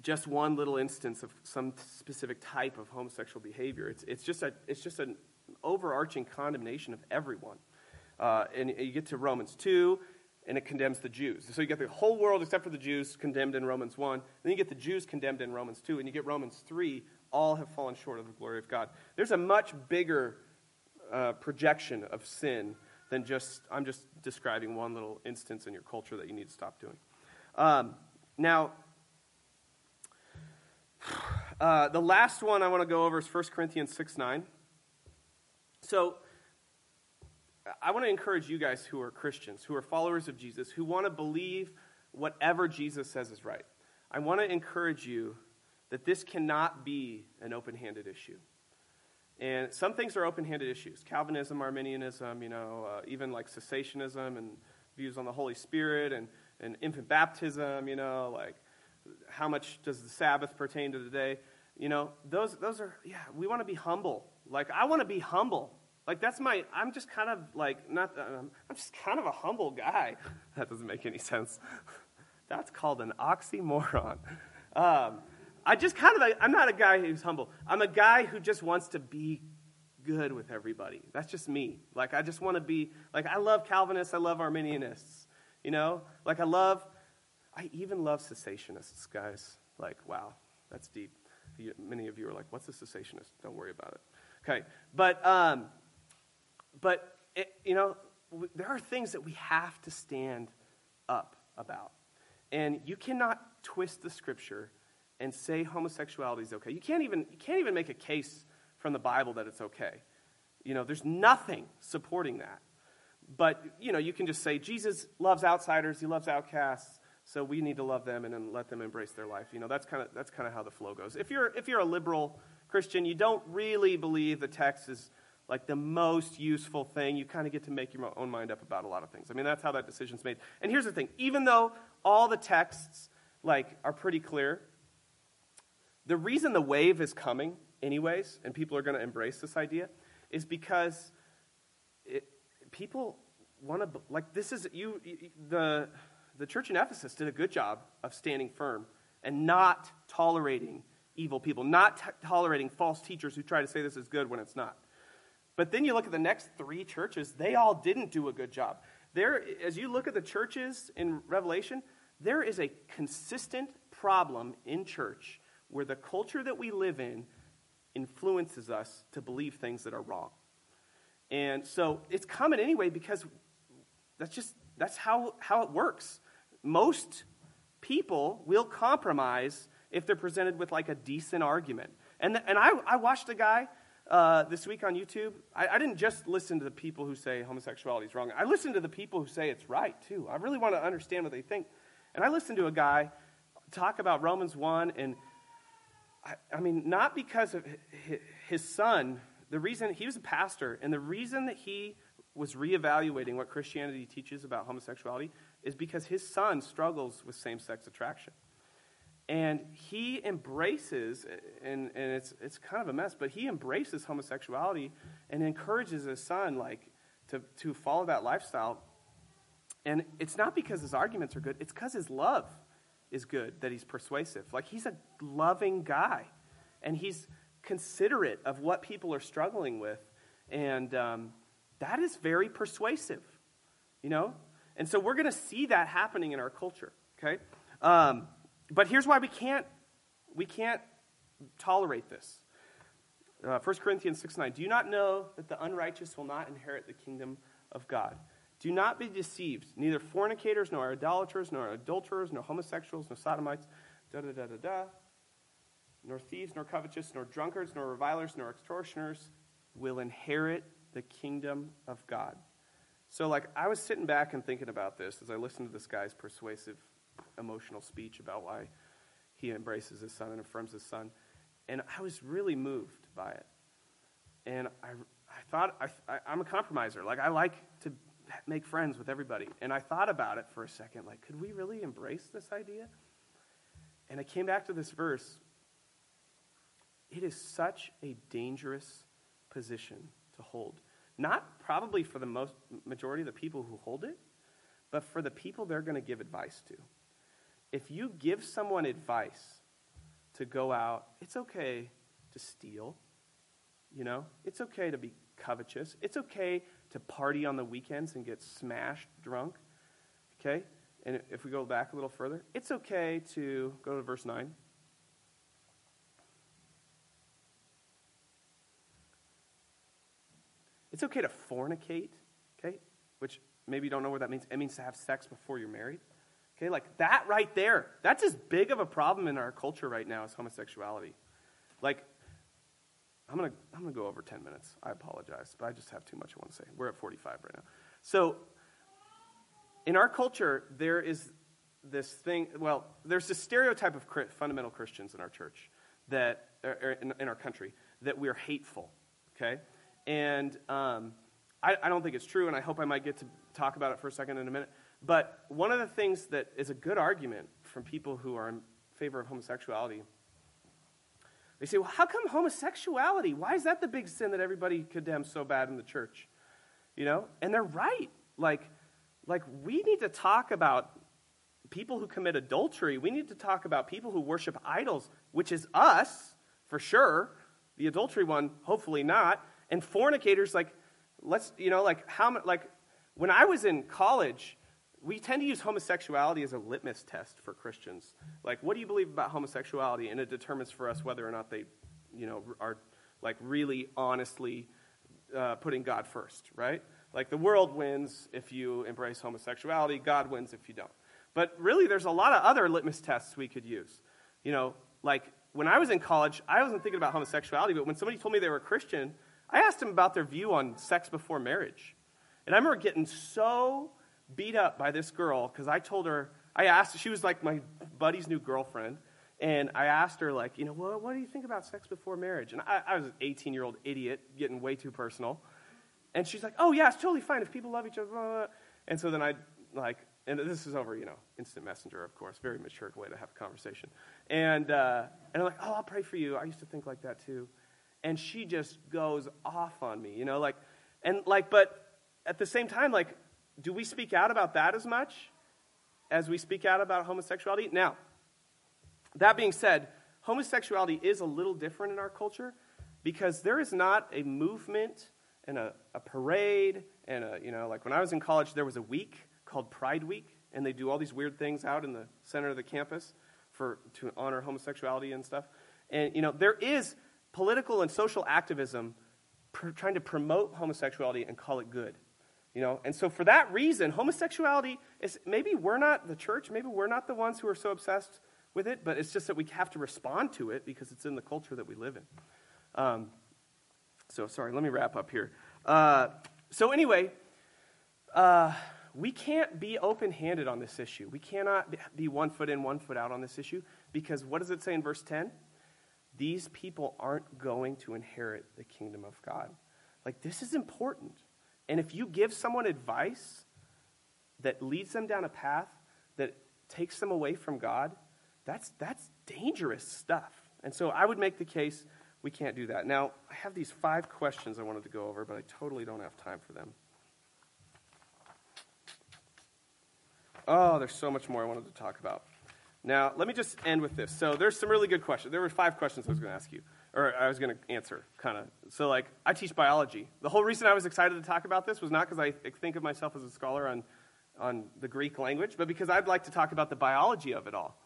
just one little instance of some specific type of homosexual behavior. It's just an overarching condemnation of everyone. And you get to Romans 2, and it condemns the Jews. So you get the whole world except for the Jews condemned in Romans 1. Then you get the Jews condemned in Romans 2, and you get Romans 3, all have fallen short of the glory of God. There's a much bigger projection of sin than just, I'm just describing one little instance in your culture that you need to stop doing. Now, the last one I want to go over is 1 Corinthians 6:9. So, I want to encourage you guys who are Christians, who are followers of Jesus, who want to believe whatever Jesus says is right. I want to encourage you that this cannot be an open-handed issue. And some things are open-handed issues. Calvinism, Arminianism, you know, even like cessationism and views on the Holy Spirit and infant baptism, you know, like how much does the Sabbath pertain to today? You know, those are, yeah, we want to be humble. Like, I want to be humble. Like, I'm just kind of like, I'm just kind of a humble guy. That doesn't make any sense. That's called an oxymoron. I'm not a guy who's humble. I'm a guy who just wants to be good with everybody. That's just me. Like, I just want to be, like, I love Calvinists. I love Arminianists, you know? Like, I even love cessationists, guys. Like, wow, that's deep. Many of you are like, what's a cessationist? Don't worry about it. Okay, but it, you know, there are things that we have to stand up about. And you cannot twist the scripture and say homosexuality is okay. You can't even make a case from the Bible that it's okay. You know, there's nothing supporting that. But, you know, you can just say Jesus loves outsiders, he loves outcasts, so we need to love them and then let them embrace their life. You know, that's kind of how the flow goes. If you're a liberal Christian, you don't really believe the text is like the most useful thing. You kind of get to make your own mind up about a lot of things. I mean, that's how that decision's made. And here's the thing. Even though all the texts like are pretty clear, the reason the wave is coming anyways, and people are going to embrace this idea, is because people want to, like, this is, the church in Ephesus did a good job of standing firm and not tolerating evil people, not tolerating false teachers who try to say this is good when it's not. But then you look at the next three churches, they all didn't do a good job. As you look at the churches in Revelation, there is a consistent problem in church where the culture that we live in influences us to believe things that are wrong. And so it's common anyway because that's how it works. Most people will compromise if they're presented with like a decent argument. And I watched a guy this week on YouTube. I didn't just listen to the people who say homosexuality is wrong. I listened to the people who say it's right too. I really want to understand what they think. And I listened to a guy talk about Romans 1, and I mean, not because of his son. The reason he was a pastor, and the reason that he was reevaluating what Christianity teaches about homosexuality is because his son struggles with same-sex attraction. And he embraces, and it's kind of a mess, but he embraces homosexuality and encourages his son like to follow that lifestyle. And it's not because his arguments are good, it's because his love is good that he's persuasive. Like, he's a loving guy, and he's considerate of what people are struggling with, and that is very persuasive, you know? And so we're going to see that happening in our culture, okay? But here's why we can't tolerate this. 1 Corinthians 6:9, do you not know that the unrighteous will not inherit the kingdom of God? Do not be deceived. Neither fornicators, nor idolaters, nor adulterers, nor homosexuals, nor sodomites, nor thieves, nor covetous, nor drunkards, nor revilers, nor extortioners will inherit the kingdom of God. So, like, I was sitting back and thinking about this as I listened to this guy's persuasive, emotional speech about why he embraces his son and affirms his son, and I was really moved by it. And I thought I'm a compromiser. Like, I like to make friends with everybody. And I thought about it for a second, like, could we really embrace this idea? And I came back to this verse. It is such a dangerous position to hold. Not probably for the majority of the people who hold it, but for the people they're going to give advice to. If you give someone advice to go out, it's okay to steal, you know? It's okay to be covetous. It's okay to party on the weekends and get smashed drunk, okay? And if we go back a little further, it's okay to go to verse 9. It's okay to fornicate, okay, which maybe you don't know what that means. It means to have sex before you're married, okay? Like, that right there, that's as big of a problem in our culture right now as homosexuality. Like, I'm gonna go over 10 minutes. I apologize, but I just have too much I want to say. We're at 45 right now. So, in our culture, there is this thing, well, there's this stereotype of fundamental Christians in our church, that in our country, that we're hateful, okay? And I don't think it's true, and I hope I might get to talk about it for a second in a minute. But one of the things that is a good argument from people who are in favor of homosexuality, they say, well, how come homosexuality? Why is that the big sin that everybody condemns so bad in the church? You know? And they're right. Like we need to talk about people who commit adultery. We need to talk about people who worship idols, which is us, for sure. The adultery one, hopefully not. And fornicators, like, let's, you know, like, how, like, when I was in college, we tend to use homosexuality as a litmus test for Christians. Like, what do you believe about homosexuality? And it determines for us whether or not they, you know, are, like, really honestly putting God first, right? Like, the world wins if you embrace homosexuality. God wins if you don't. But really, there's a lot of other litmus tests we could use. You know, like, when I was in college, I wasn't thinking about homosexuality, but when somebody told me they were a Christian, I asked them about their view on sex before marriage. And I remember getting so beat up by this girl because I told her, she was like my buddy's new girlfriend, and I asked her, like, you know, well, what do you think about sex before marriage? And I was an 18-year-old idiot getting way too personal. And she's like, oh, yeah, it's totally fine if people love each other, blah, blah, blah. And so then I, like, and this is over, you know, instant messenger, of course, very mature way to have a conversation. And I'm like, oh, I'll pray for you. I used to think like that, too. And she just goes off on me, you know, like, and like, but at the same time, like, do we speak out about that as much as we speak out about homosexuality? Now, that being said, homosexuality is a little different in our culture because there is not a movement and a parade and a, you know, like when I was in college, there was a week called Pride Week, and they do all these weird things out in the center of the campus to honor homosexuality and stuff. And, you know, there is political and social activism trying to promote homosexuality and call it good. You know, and so for that reason, homosexuality is, maybe we're not the church, maybe we're not the ones who are so obsessed with it, but it's just that we have to respond to it because it's in the culture that we live in. So, sorry, let me wrap up here. So anyway, we can't be open-handed on this issue. We cannot be one foot in, one foot out on this issue, because what does it say in verse 10? These people aren't going to inherit the kingdom of God. Like, this is important. And if you give someone advice that leads them down a path that takes them away from God, that's dangerous stuff. And so I would make the case we can't do that. Now, I have these 5 questions I wanted to go over, but I totally don't have time for them. Oh, there's so much more I wanted to talk about. Now, let me just end with this. So there's some really good questions. There were 5 questions I was going to ask you, or I was going to answer, kind of. So, like, I teach biology. The whole reason I was excited to talk about this was not because I think of myself as a scholar on the Greek language, but because I'd like to talk about the biology of it all,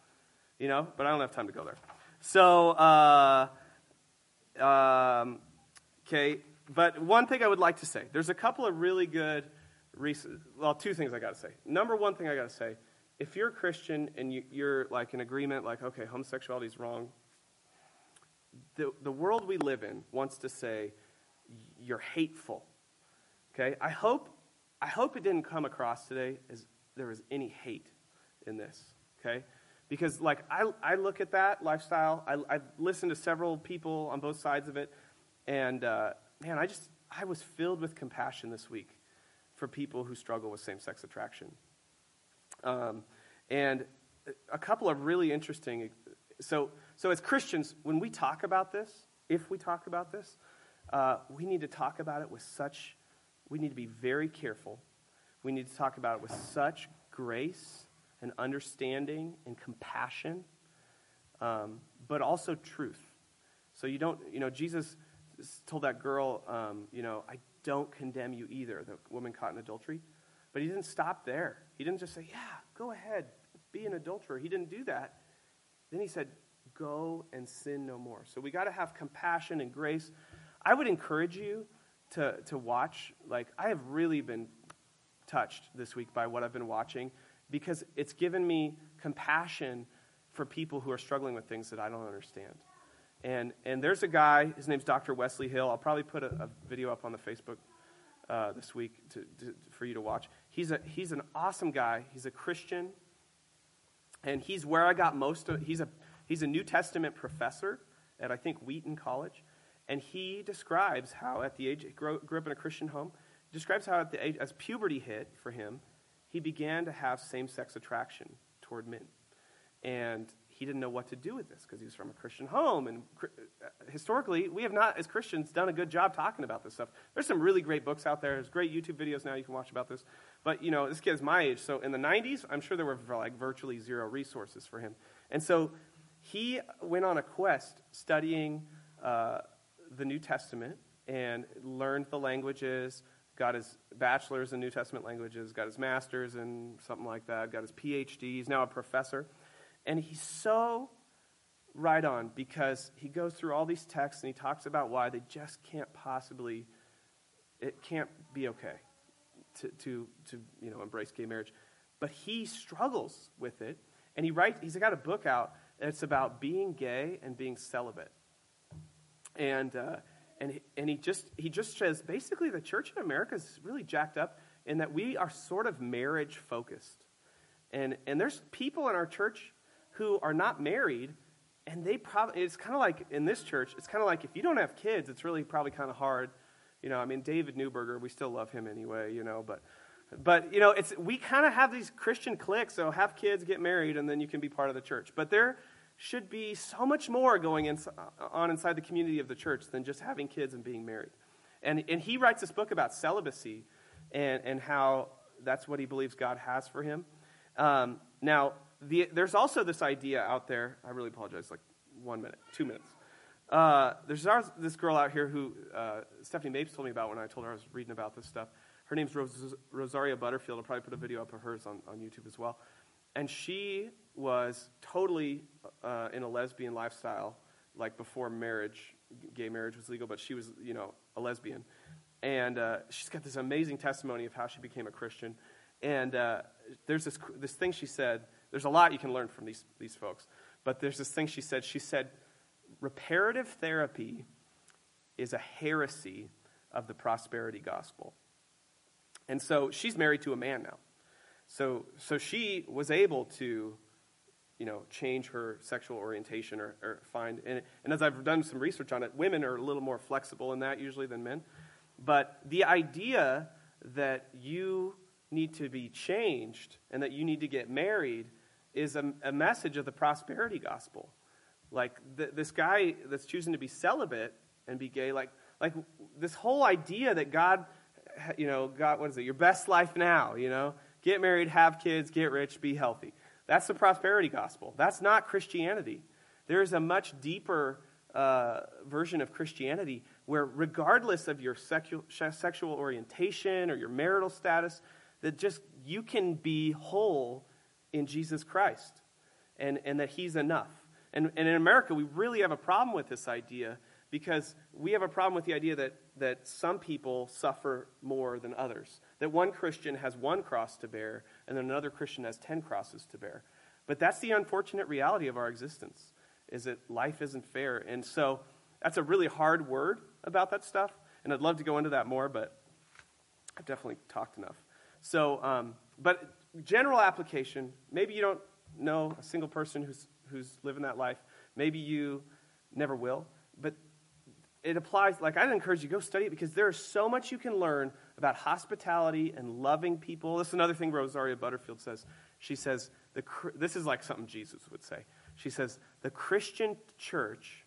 you know? But I don't have time to go there. So, okay, but one thing I would like to say. There's a couple of really good two things I got to say. Number one thing I got to say, if you're a Christian and you're like in agreement, like, okay, homosexuality is wrong, the world we live in wants to say you're hateful, okay? I hope it didn't come across today as there was any hate in this, okay? Because, like, I look at that lifestyle. I've listened to several people on both sides of it, and, man, I was filled with compassion this week for people who struggle with same-sex attraction. And a couple of really interesting, so as Christians, when we talk about this, if we talk about this, we need to talk about it with such, we need to be very careful. We need to talk about it with such grace and understanding and compassion, but also truth. So you don't, you know, Jesus told that girl, you know, I don't condemn you either, the woman caught in adultery. But he didn't stop there. He didn't just say, yeah, go ahead, be an adulterer. He didn't do that. Then he said, go and sin no more. So we got to have compassion and grace. I would encourage you to watch. Like, I have really been touched this week by what I've been watching, because it's given me compassion for people who are struggling with things that I don't understand. And there's a guy, his name's Dr. Wesley Hill. I'll probably put a video up on the Facebook this week for you to watch. He's an awesome guy. He's a Christian, and he's where I got most of. He's a New Testament professor at, I think, Wheaton College, and he describes how at the age he grew up in a Christian home. He describes how at the age, as puberty hit for him, he began to have same-sex attraction toward men, and he didn't know what to do with this because he was from a Christian home. And historically, we have not, as Christians, done a good job talking about this stuff. There's some really great books out there. There's great YouTube videos now you can watch about this. But, you know, this kid's my age. So in the 90s, I'm sure there were, like, virtually zero resources for him. And so he went on a quest studying the New Testament and learned the languages, got his bachelor's in New Testament languages, got his master's in something like that, got his PhD. He's now a professor. And he's so right on, because he goes through all these texts and he talks about why they just can't possibly, it can't be okay to you know, embrace gay marriage. But he struggles with it, and he's got a book out, and it's about being gay and being celibate. And he just says basically the church in America is really jacked up in that we are sort of marriage focused, and there's people in our church who are not married, and they probably, it's kind of like in this church, it's kind of like if you don't have kids, it's really probably kind of hard. You know, I mean, David Neuberger, we still love him anyway, you know, but you know, it's, we kind of have these Christian cliques, so have kids, get married, and then you can be part of the church. But there should be so much more going on inside the community of the church than just having kids and being married. And he writes this book about celibacy and how that's what he believes God has for him. Now, there's also this idea out there. I really apologize, like 1 minute, 2 minutes. There's this girl out here who Stephanie Mapes told me about when I told her I was reading about this stuff. Her name's Rosaria Butterfield. I'll probably put a video up of hers on YouTube as well. And she was totally in a lesbian lifestyle, like before marriage, gay marriage was legal, but she was, you know, a lesbian. And she's got this amazing testimony of how she became a Christian. And there's this thing she said. There's a lot you can learn from these folks. But there's this thing she said. She said, reparative therapy is a heresy of the prosperity gospel. And so she's married to a man now. So she was able to, you know, change her sexual orientation or find. And as I've done some research on it, women are a little more flexible in that usually than men. But the idea that you need to be changed and that you need to get married is a message of the prosperity gospel. Like this guy that's choosing to be celibate and be gay, like this whole idea that God, you know, God, what is it? Your best life now, you know? Get married, have kids, get rich, be healthy. That's the prosperity gospel. That's not Christianity. There is a much deeper version of Christianity where regardless of your sexual orientation or your marital status, that just you can be whole in Jesus Christ and that he's enough. And in America, we really have a problem with this idea because we have a problem with the idea that some people suffer more than others, that one Christian has one cross to bear and then another Christian has 10 crosses to bear. But that's the unfortunate reality of our existence, is that life isn't fair. And so that's a really hard word about that stuff, and I'd love to go into that more, but I've definitely talked enough. So, but general application, maybe you don't know a single person who's living that life. Maybe you never will, but it applies. Like, I'd encourage you, go study it, because there is so much you can learn about hospitality and loving people. This is another thing Rosaria Butterfield says. She says, this is like something Jesus would say. She says, the Christian church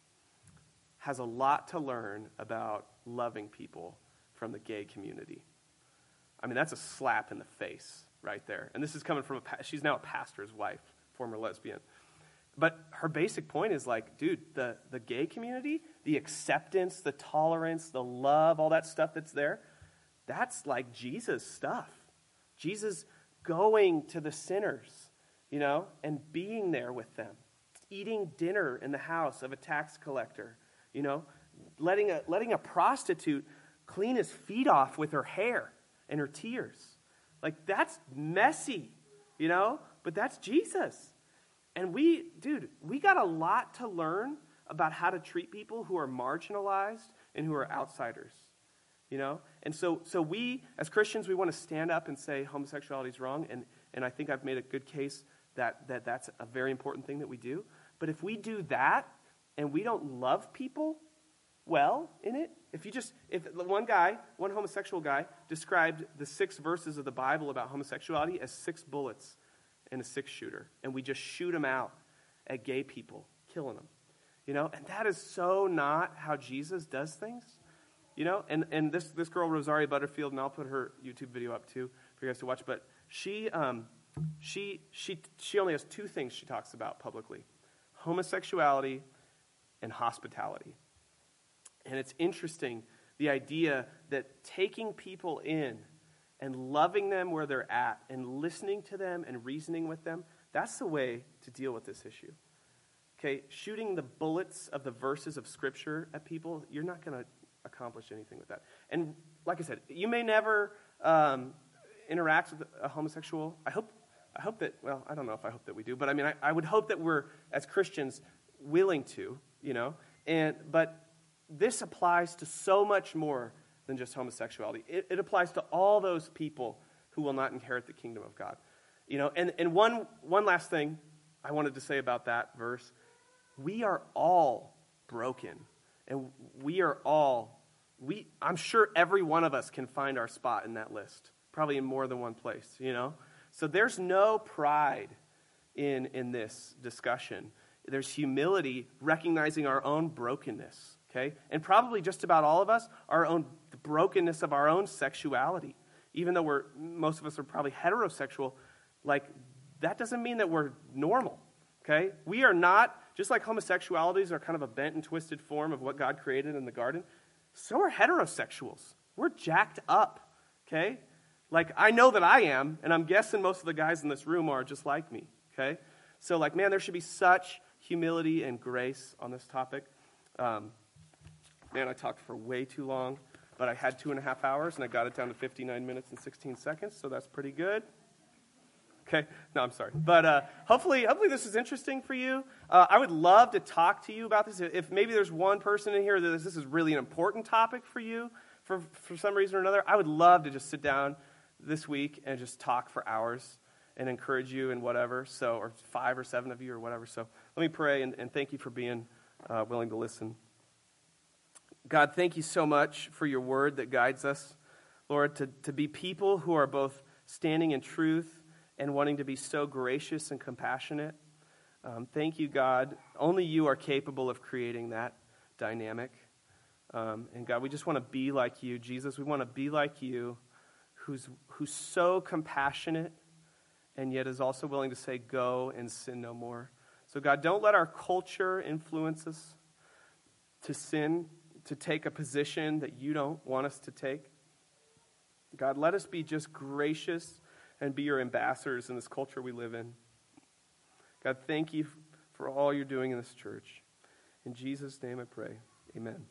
has a lot to learn about loving people from the gay community. I mean, that's a slap in the face right there. And this is coming from she's now a pastor's wife, former lesbian. But her basic point is like, dude, the gay community, the acceptance, the tolerance, the love, all that stuff that's there, that's like Jesus stuff. Jesus going to the sinners, you know, and being there with them, eating dinner in the house of a tax collector, you know, letting a prostitute clean his feet off with her hair and her tears. Like, that's messy, you know, but that's Jesus. And we got a lot to learn about how to treat people who are marginalized and who are outsiders, you know? And so we, as Christians, we want to stand up and say homosexuality is wrong, and I think I've made a good case that that's a very important thing that we do. But if we do that and we don't love people well in it, if one homosexual guy described the 6 verses of the Bible about homosexuality as 6 bullets and a 6-shooter, and we just shoot them out at gay people, killing them, you know? And that is so not how Jesus does things, you know? And this girl, Rosaria Butterfield, and I'll put her YouTube video up too for you guys to watch, but she only has 2 things she talks about publicly: homosexuality and hospitality. And it's interesting, the idea that taking people in and loving them where they're at and listening to them and reasoning with them, that's the way to deal with this issue. Okay, shooting the bullets of the verses of Scripture at people, you're not going to accomplish anything with that. And like I said, you may never interact with a homosexual. I hope that, well, I don't know if I hope that we do, but I mean, I would hope that we're, as Christians, willing to, you know, but this applies to so much more than just homosexuality. It applies to all those people who will not inherit the kingdom of God. You know, and one last thing I wanted to say about that verse: we are all broken, and I'm sure every one of us can find our spot in that list, probably in more than one place, you know? So there's no pride in this discussion. There's humility, recognizing our own brokenness. Okay? And probably just about all of us, the brokenness of our own sexuality. Even though most of us are probably heterosexual, like, that doesn't mean that we're normal, okay? We are not, just like homosexualities are kind of a bent and twisted form of what God created in the garden, so are heterosexuals. We're jacked up, okay? Like, I know that I am, and I'm guessing most of the guys in this room are just like me, okay? So, like, man, there should be such humility and grace on this topic. Man, I talked for way too long, but I had 2.5 hours, and I got it down to 59 minutes and 16 seconds, so that's pretty good. Okay, no, I'm sorry. But hopefully this is interesting for you. I would love to talk to you about this. If maybe there's one person in here that this is really an important topic for you for some reason or another, I would love to just sit down this week and just talk for hours and encourage you and whatever, so, or 5 or 7 of you or whatever. So let me pray, and thank you for being willing to listen. God, thank you so much for your word that guides us, Lord, to be people who are both standing in truth and wanting to be so gracious and compassionate. Thank you, God. Only you are capable of creating that dynamic. And God, we just want to be like you, Jesus. We want to be like you, who's so compassionate and yet is also willing to say, go and sin no more. So God, don't let our culture influence us to sin, to take a position that you don't want us to take. God, let us be just gracious and be your ambassadors in this culture we live in. God, thank you for all you're doing in this church. In Jesus' name I pray, amen.